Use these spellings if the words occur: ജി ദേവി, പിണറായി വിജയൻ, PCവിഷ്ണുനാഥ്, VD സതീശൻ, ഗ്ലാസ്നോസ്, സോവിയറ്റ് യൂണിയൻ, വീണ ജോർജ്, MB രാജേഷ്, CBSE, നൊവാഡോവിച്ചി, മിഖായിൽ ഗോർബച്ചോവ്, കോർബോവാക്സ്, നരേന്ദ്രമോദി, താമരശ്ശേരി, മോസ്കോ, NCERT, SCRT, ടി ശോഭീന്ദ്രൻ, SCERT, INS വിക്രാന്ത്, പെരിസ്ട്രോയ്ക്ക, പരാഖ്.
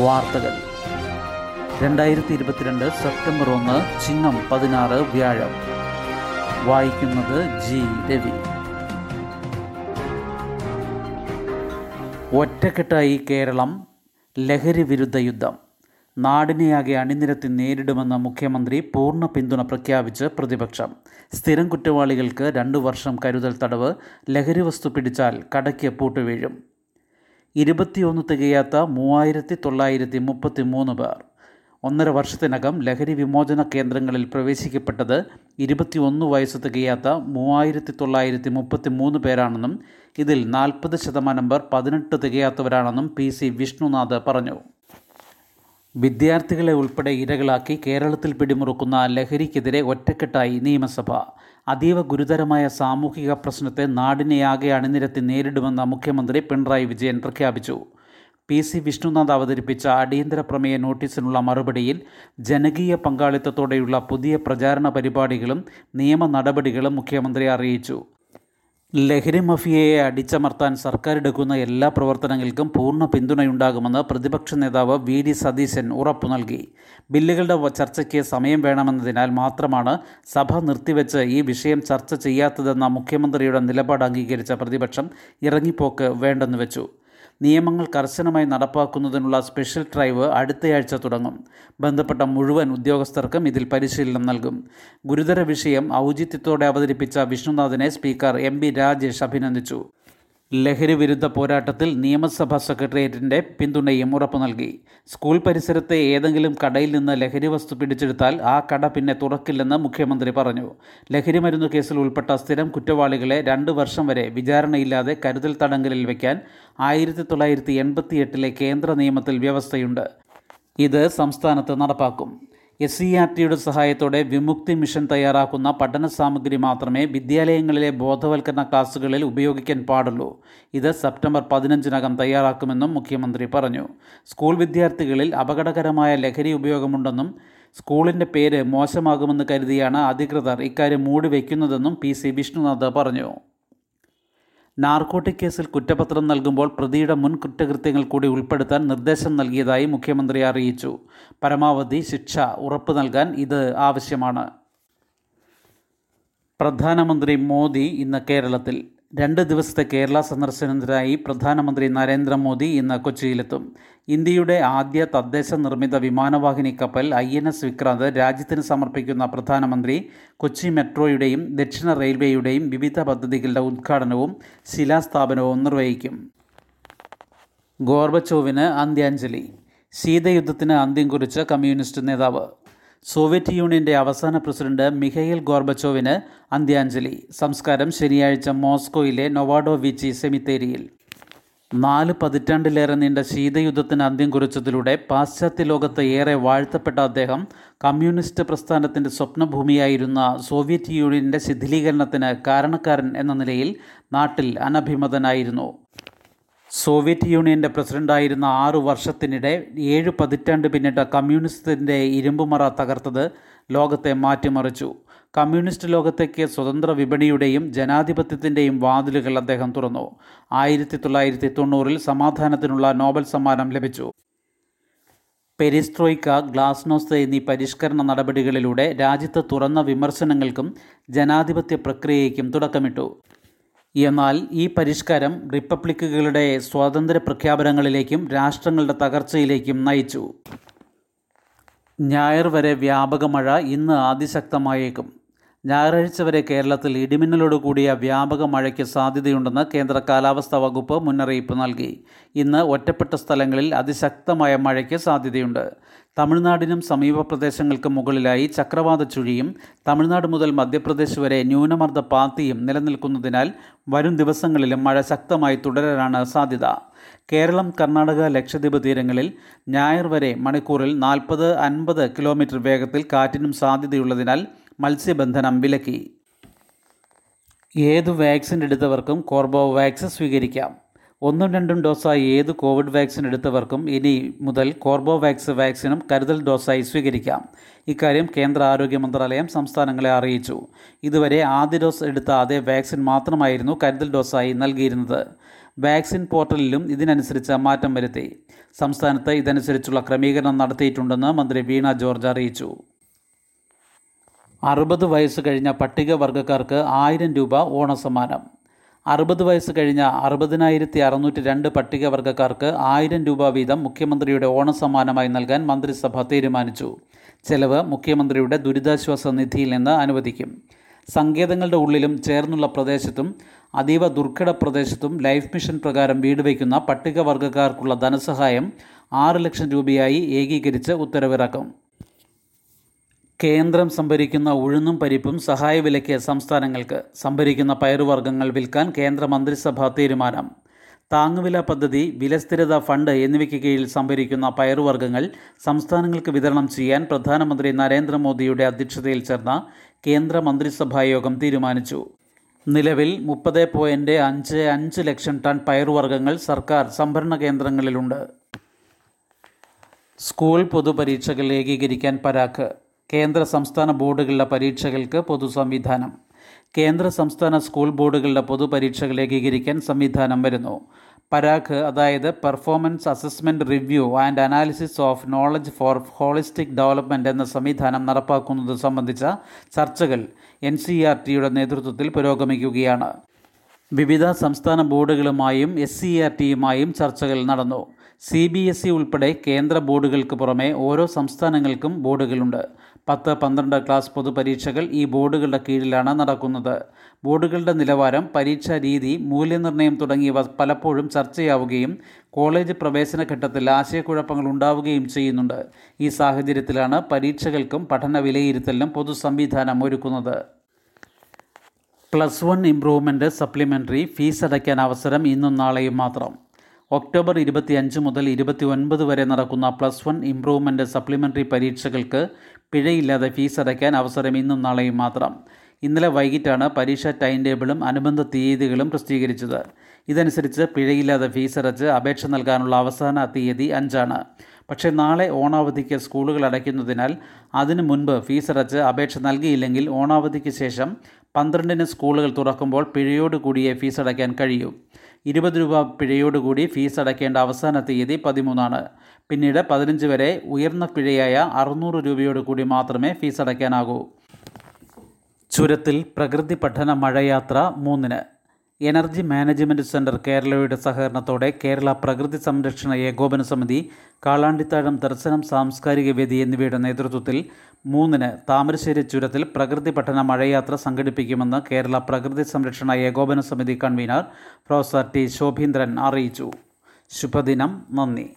വാർത്തകൾ. 2022 സെപ്റ്റംബർ 1, ചിങ്ങം 16, വ്യാഴം. വായിക്കുന്നത് ജി ദേവി. ഒറ്റക്കെട്ടായി കേരളം, ലഹരി വിരുദ്ധ യുദ്ധം. നാടിനെയാകെ അണിനിരത്തി നേരിടുമെന്ന മുഖ്യമന്ത്രി പൂർണ്ണ പിന്തുണ പ്രഖ്യാപിച്ച് പ്രതിപക്ഷം. സ്ഥിരം കുറ്റവാളികൾക്ക് 2 വർഷം കരുതൽ തടവ്, ലഹരി വസ്തു പിടിച്ചാൽ കടയ്ക്ക് പൂട്ടുവീഴും. 21 തികയാത്ത 3933 പേർ. 1.5 വർഷത്തിനകം ലഹരി വിമോചന കേന്ദ്രങ്ങളിൽ പ്രവേശിക്കപ്പെട്ടത് 21 വയസ്സ് തികയാത്ത 3933 പേരാണെന്നും ഇതിൽ 40% പേർ 18 തികയാത്തവരാണെന്നും PCവിഷ്ണുനാഥ് പറഞ്ഞു. വിദ്യാർത്ഥികളെ ഉൾപ്പെടെ ഇരകളാക്കി കേരളത്തിൽ പിടിമുറുക്കുന്ന ലഹരിക്കെതിരെ ഒറ്റക്കെട്ടായി നിയമസഭ. അതീവ ഗുരുതരമായ സാമൂഹിക പ്രശ്നത്തെ നാടിനെയാകെ അണിനിരത്തി നേരിടുമെന്ന മുഖ്യമന്ത്രി പിണറായി വിജയൻ പ്രഖ്യാപിച്ചു. PCവിഷ്ണുനാഥ് അവതരിപ്പിച്ച അടിയന്തര പ്രമേയ നോട്ടീസിനുള്ള മറുപടിയിൽ ജനകീയ പങ്കാളിത്തത്തോടെയുള്ള പുതിയ പ്രചാരണ പരിപാടികളും നിയമ നടപടികളും മുഖ്യമന്ത്രി അറിയിച്ചു. ലഹരി മഫിയയെ അടിച്ചമർത്താൻ സർക്കാർ എടുക്കുന്ന എല്ലാ പ്രവർത്തനങ്ങൾക്കും പൂർണ്ണ പിന്തുണയുണ്ടാകുമെന്ന് പ്രതിപക്ഷ നേതാവ് VD സതീശൻ ഉറപ്പു നൽകി. ബില്ലുകളുടെ ചർച്ചയ്ക്ക് സമയം വേണമെന്നതിനാൽ മാത്രമാണ് സഭ നിർത്തിവെച്ച് ഈ വിഷയം ചർച്ച ചെയ്യാത്തതെന്ന മുഖ്യമന്ത്രിയുടെ നിലപാട് അംഗീകരിച്ച പ്രതിപക്ഷം ഇറങ്ങിപ്പോക്ക് വേണ്ടെന്ന് വെച്ചു. നിയമങ്ങൾ കർശനമായി നടപ്പാക്കുന്നതിനുള്ള സ്പെഷ്യൽ ഡ്രൈവ് അടുത്തയാഴ്ച തുടങ്ങും. ബന്ധപ്പെട്ട മുഴുവൻ ഉദ്യോഗസ്ഥർക്കും ഇതിൽ പരിശീലനം നൽകും. ഗുരുതര വിഷയം ഔചിത്യത്തോടെ അവതരിപ്പിച്ച വിഷ്ണുനാഥിനെ സ്പീക്കർ MB രാജേഷ് അഭിനന്ദിച്ചു. ലഹരി വിരുദ്ധ പോരാട്ടത്തിൽ നിയമസഭാ സെക്രട്ടേറിയറ്റിൻ്റെ പിന്തുണയും ഉറപ്പു നൽകി. സ്കൂൾ പരിസരത്തെ ഏതെങ്കിലും കടയിൽ നിന്ന് ലഹരി വസ്തു പിടിച്ചെടുത്താൽ ആ കട പിന്നെ തുറക്കില്ലെന്ന് മുഖ്യമന്ത്രി പറഞ്ഞു. ലഹരി മരുന്ന് കേസിൽ ഉൾപ്പെട്ട സ്ഥിരം കുറ്റവാളികളെ 2 വർഷം വരെ വിചാരണയില്ലാതെ കരുതൽ തടങ്കലിൽ വയ്ക്കാൻ 1988 കേന്ദ്ര നിയമത്തിൽ വ്യവസ്ഥയുണ്ട്. ഇത് സംസ്ഥാനത്ത് നടപ്പാക്കും. SCRTയുടെ സഹായത്തോടെ വിമുക്തി മിഷൻ തയ്യാറാക്കുന്ന പഠന സാമഗ്രി മാത്രമേ വിദ്യാലയങ്ങളിലെ ബോധവൽക്കരണ ക്ലാസുകളിൽ ഉപയോഗിക്കാൻ പാടുള്ളൂ. ഇത് സെപ്റ്റംബർ 15-നകം തയ്യാറാക്കുമെന്നും മുഖ്യമന്ത്രി പറഞ്ഞു. സ്കൂൾ വിദ്യാർത്ഥികളിൽ അപകടകരമായ ലഹരി ഉപയോഗമുണ്ടെന്നും സ്കൂളിൻ്റെ പേര് മോശമാകുമെന്ന് കരുതിയാണ് അധികൃതർ ഇക്കാര്യം മൂടിവെക്കുന്നതെന്നും PCവിഷ്ണുനാഥ് പറഞ്ഞു. നാർക്കോട്ടിക് കേസിൽ കുറ്റപത്രം നൽകുമ്പോൾ പ്രതിയുടെ മുൻ കുറ്റകൃത്യങ്ങൾ കൂടി ഉൾപ്പെടുത്താൻ നിർദ്ദേശം നൽകിയതായി മുഖ്യമന്ത്രി അറിയിച്ചു. പരമാവധി ശിക്ഷ ഉറപ്പു നൽകാൻ ഇത് ആവശ്യമാണ്. പ്രധാനമന്ത്രി മോദി ഇന്ന് കേരളത്തിൽ. 2 ദിവസത്തെ കേരള സന്ദർശനത്തിനായി പ്രധാനമന്ത്രി നരേന്ദ്രമോദി ഇന്ന് കൊച്ചിയിലെത്തും. ഇന്ത്യയുടെ ആദ്യ തദ്ദേശ നിർമ്മിത വിമാനവാഹിനി കപ്പൽ INS വിക്രാന്ത് രാജ്യത്തിന് സമർപ്പിക്കുന്ന പ്രധാനമന്ത്രി കൊച്ചി മെട്രോയുടെയും ദക്ഷിണ റെയിൽവേയുടെയും വിവിധ പദ്ധതികളുടെ ഉദ്ഘാടനവും ശിലാസ്ഥാപനവും നിർവഹിക്കും. ഗോർബച്ചോവിന് അന്ത്യാഞ്ജലി. ശീതയുദ്ധത്തിന് അന്ത്യം കുറിച്ച കമ്മ്യൂണിസ്റ്റ് നേതാവ്. സോവിയറ്റ് യൂണിയൻ്റെ അവസാന പ്രസിഡന്റ് മിഖായിൽ ഗോർബച്ചോവിന് അന്ത്യാഞ്ജലി. സംസ്കാരം ശനിയാഴ്ച മോസ്കോയിലെ നൊവാഡോവിച്ചി സെമിത്തേരിയിൽ. 4 പതിറ്റാണ്ടിലേറെ നീണ്ട ശീതയുദ്ധത്തിന് അന്ത്യം കുറിച്ചതിലൂടെ പാശ്ചാത്യ ലോകത്ത് ഏറെ വാഴ്ത്തപ്പെട്ട അദ്ദേഹം കമ്മ്യൂണിസ്റ്റ് പ്രസ്ഥാനത്തിൻ്റെ സ്വപ്നഭൂമിയായിരുന്ന സോവിയറ്റ് യൂണിയൻ്റെ ശിഥിലീകരണത്തിന് കാരണക്കാരൻ എന്ന നിലയിൽ നാട്ടിൽ അനഭിമതനായിരുന്നു. സോവിയറ്റ് യൂണിയൻ്റെ പ്രസിഡൻ്റായിരുന്ന 6 വർഷത്തിനിടെ 7 പതിറ്റാണ്ട് പിന്നിട്ട കമ്മ്യൂണിസത്തിൻ്റെ ഇരുമ്പുമറ തകർത്തത് ലോകത്തെ മാറ്റിമറിച്ചു. കമ്മ്യൂണിസ്റ്റ് ലോകത്തേക്ക് സ്വതന്ത്ര വിപണിയുടെയും ജനാധിപത്യത്തിൻ്റെയും വാതിലുകൾ അദ്ദേഹം തുറന്നു. 1990-ൽ സമാധാനത്തിനുള്ള നോബൽ സമ്മാനം ലഭിച്ചു. പെരിസ്ട്രോയ്ക്ക, ഗ്ലാസ്നോസ് എന്നീ പരിഷ്കരണ നടപടികളിലൂടെ രാജ്യത്ത് തുറന്ന വിമർശനങ്ങൾക്കും ജനാധിപത്യ പ്രക്രിയയ്ക്കും തുടക്കമിട്ടു. എന്നാൽ ഈ പരിഷ്കാരം റിപ്പബ്ലിക്കുകളുടെ സ്വാതന്ത്ര്യ പ്രഖ്യാപനങ്ങളിലേക്കും രാഷ്ട്രങ്ങളുടെ തകർച്ചയിലേക്കും നയിച്ചു. ഞായർ വരെ വ്യാപക മഴ, ഇന്ന് അതിശക്തമായേക്കും. ഞായറാഴ്ച വരെ കേരളത്തിൽ ഇടിമിന്നലോടുകൂടിയ വ്യാപക മഴയ്ക്ക് സാധ്യതയുണ്ടെന്ന് കേന്ദ്ര കാലാവസ്ഥാ വകുപ്പ് മുന്നറിയിപ്പ് നൽകി. ഇന്ന് ഒറ്റപ്പെട്ട സ്ഥലങ്ങളിൽ അതിശക്തമായ മഴയ്ക്ക് സാധ്യതയുണ്ട്. തമിഴ്നാടിനും സമീപ പ്രദേശങ്ങൾക്ക് മുകളിലായി ചക്രവാത ചുഴിയും തമിഴ്നാട് മുതൽ മധ്യപ്രദേശ് വരെ ന്യൂനമർദ്ദ പാത്തിയും നിലനിൽക്കുന്നതിനാൽ വരും ദിവസങ്ങളിലും മഴ ശക്തമായി തുടരാനാണ് സാധ്യത. കേരളം, കർണാടക, ലക്ഷദ്വീപ് തീരങ്ങളിൽ ഞായർ വരെ മണിക്കൂറിൽ 40-50 കിലോമീറ്റർ വേഗത്തിൽ കാറ്റിനും സാധ്യതയുള്ളതിനാൽ മത്സ്യബന്ധനം വിലക്കി. ഏതു വാക്സിൻ എടുത്തവർക്കും കോർബോവാക്സ് സ്വീകരിക്കാം. 1, 2 ഡോസായി ഏത് കോവിഡ് വാക്സിൻ എടുത്തവർക്കും ഇനി മുതൽ കോർബോവാക്സ് വാക്സിനും കരുതൽ ഡോസായി സ്വീകരിക്കാം. ഇക്കാര്യം കേന്ദ്ര ആരോഗ്യ മന്ത്രാലയം സംസ്ഥാനങ്ങളെ അറിയിച്ചു. ഇതുവരെ ആദ്യ ഡോസ് എടുത്ത അതേ വാക്സിൻ മാത്രമായിരുന്നു കരുതൽ ഡോസായി നൽകിയിരുന്നത്. വാക്സിൻ പോർട്ടലിലും ഇതിനനുസരിച്ച് മാറ്റം വരുത്തി. സംസ്ഥാനത്ത് ഇതനുസരിച്ചുള്ള ക്രമീകരണം നടത്തിയിട്ടുണ്ടെന്ന് മന്ത്രി വീണ ജോർജ് അറിയിച്ചു. 60 വയസ്സ് കഴിഞ്ഞ പട്ടികവർഗക്കാർക്ക് 1000 രൂപ ഓണസമ്മാനം. 60 വയസ്സ് കഴിഞ്ഞ 60,602 പട്ടികവർഗക്കാർക്ക് 1000 രൂപ വീതം മുഖ്യമന്ത്രിയുടെ ഓണസമ്മാനമായി നൽകാൻ മന്ത്രിസഭ തീരുമാനിച്ചു. ചെലവ് മുഖ്യമന്ത്രിയുടെ ദുരിതാശ്വാസ നിധിയിൽ നിന്ന് അനുവദിക്കും. സങ്കേതങ്ങളുടെ ഉള്ളിലും ചേർന്നുള്ള പ്രദേശത്തും അതീവ ദുർഘട പ്രദേശത്തും ലൈഫ് മിഷൻ പ്രകാരം വീട് വയ്ക്കുന്ന പട്ടികവർഗക്കാർക്കുള്ള ധനസഹായം 6 ലക്ഷം രൂപയായി ഏകീകരിച്ച് ഉത്തരവിറക്കും. കേന്ദ്രം സംഭരിക്കുന്ന ഉഴുന്നും പരിപ്പും സഹായ വിലയ്ക്ക് സംസ്ഥാനങ്ങൾക്ക്. സംഭരിക്കുന്ന പയറുവർഗ്ഗങ്ങൾ വിൽക്കാൻ കേന്ദ്ര മന്ത്രിസഭാ തീരുമാനം. താങ്ങുവില പദ്ധതി, വിലസ്ഥിരത ഫണ്ട് എന്നിവയ്ക്ക് കീഴിൽ സംഭരിക്കുന്ന പയറുവർഗ്ഗങ്ങൾ സംസ്ഥാനങ്ങൾക്ക് വിതരണം ചെയ്യാൻ പ്രധാനമന്ത്രി നരേന്ദ്രമോദിയുടെ അധ്യക്ഷതയിൽ ചേർന്ന കേന്ദ്ര മന്ത്രിസഭായോഗം തീരുമാനിച്ചു. നിലവിൽ 30.55 ലക്ഷം ടൺ പയറുവർഗ്ഗങ്ങൾ സർക്കാർ സംഭരണ കേന്ദ്രങ്ങളിലുണ്ട്. സ്കൂൾ പൊതുപരീക്ഷകൾ ഏകീകരിക്കാൻ പരാഖ്. കേന്ദ്ര സംസ്ഥാന ബോർഡുകളുടെ പരീക്ഷകൾക്ക് പൊതുസംവിധാനം. കേന്ദ്ര സംസ്ഥാന സ്കൂൾ ബോർഡുകളുടെ പൊതുപരീക്ഷകൾ ഏകീകരിക്കാൻ സംവിധാനം വരുന്നു. പരാഖ്, അതായത് performance assessment review and analysis of knowledge for holistic development എന്ന സംവിധാനം നടപ്പാക്കുന്നത് സംബന്ധിച്ച ചർച്ചകൾ NCERTയുടെ നേതൃത്വത്തിൽ പുരോഗമിക്കുകയാണ്. വിവിധ സംസ്ഥാന ബോർഡുകളുമായും SCERTയുമായും ചർച്ചകൾ നടന്നു. CBSE ഉൾപ്പെടെ കേന്ദ്ര ബോർഡുകൾക്ക് പുറമെ ഓരോ സംസ്ഥാനങ്ങൾക്കും ബോർഡുകളുണ്ട്. 10-12 ക്ലാസ് പൊതുപരീക്ഷകൾ ഈ ബോർഡുകളുടെ കീഴിലാണ് നടക്കുന്നത്. ബോർഡുകളുടെ നിലവാരം, പരീക്ഷാ രീതി, മൂല്യനിർണ്ണയം തുടങ്ങിയവ പലപ്പോഴും ചർച്ചയാവുകയും കോളേജ് പ്രവേശന ഘട്ടത്തിൽ ആശയക്കുഴപ്പങ്ങൾ ഉണ്ടാവുകയും ചെയ്യുന്നുണ്ട്. ഈ സാഹചര്യത്തിലാണ് പരീക്ഷകൾക്കും പഠന വിലയിരുത്തലിനും പൊതുസംവിധാനം ഒരുക്കുന്നത്. +1 ഇംപ്രൂവ്മെൻറ്റ് സപ്ലിമെൻ്ററി ഫീസ് അടയ്ക്കാൻ അവസരം ഇന്നും നാളെയും മാത്രം. ഒക്ടോബർ 25 മുതൽ 29 വരെ നടക്കുന്ന +1 ഇംപ്രൂവ്മെൻറ്റ് സപ്ലിമെൻ്ററി പരീക്ഷകൾക്ക് പിഴയില്ലാതെ ഫീസ് അടയ്ക്കാൻ അവസരം ഇന്നും നാളെയും മാത്രം. ഇന്നലെ വൈകിട്ടാണ് പരീക്ഷാ ടൈം ടേബിളും അനുബന്ധ തീയതികളും പ്രസിദ്ധീകരിച്ചത്. ഇതനുസരിച്ച് പിഴയില്ലാതെ ഫീസ് അടച്ച് അപേക്ഷ നൽകാനുള്ള അവസാന തീയതി 5 ആണ്. പക്ഷേ നാളെ ഓണാവധിക്ക് സ്കൂളുകൾ അടയ്ക്കുന്നതിനാൽ അതിനു മുൻപ് ഫീസ് അടച്ച് അപേക്ഷ നൽകിയില്ലെങ്കിൽ ഓണാവധിക്ക് ശേഷം 12-ന് സ്കൂളുകൾ തുറക്കുമ്പോൾ പിഴയോടുകൂടിയേ ഫീസ് അടയ്ക്കാൻ കഴിയൂ. 20 രൂപ പിഴയോടുകൂടി ഫീസ് അടയ്ക്കേണ്ട അവസാന തീയതി 13 ആണ്. പിന്നീട് 15 വരെ ഉയർന്ന പിഴയായ 600 രൂപയോടുകൂടി മാത്രമേ ഫീസ് അടയ്ക്കാനാകൂ. ചുരത്തിൽ പ്രകൃതി പഠന മഴയാത്ര 3-ന്. എനർജി മാനേജ്മെൻറ്റ് സെൻറ്റർ കേരളയുടെ സഹകരണത്തോടെ കേരള പ്രകൃതി സംരക്ഷണ ഏകോപന സമിതി, കാളാണ്ടിത്താഴം ദർശനം സാംസ്കാരിക വേദി എന്നിവയുടെ നേതൃത്വത്തിൽ 3-ന് താമരശ്ശേരി ചുരത്തിൽ പ്രകൃതി പഠന മഴയാത്ര സംഘടിപ്പിക്കുമെന്ന് കേരള പ്രകൃതി സംരക്ഷണ ഏകോപന സമിതി കൺവീനർ പ്രൊഫസർ ടി. ശോഭീന്ദ്രൻ അറിയിച്ചു. ശുഭദിനം. നന്ദി.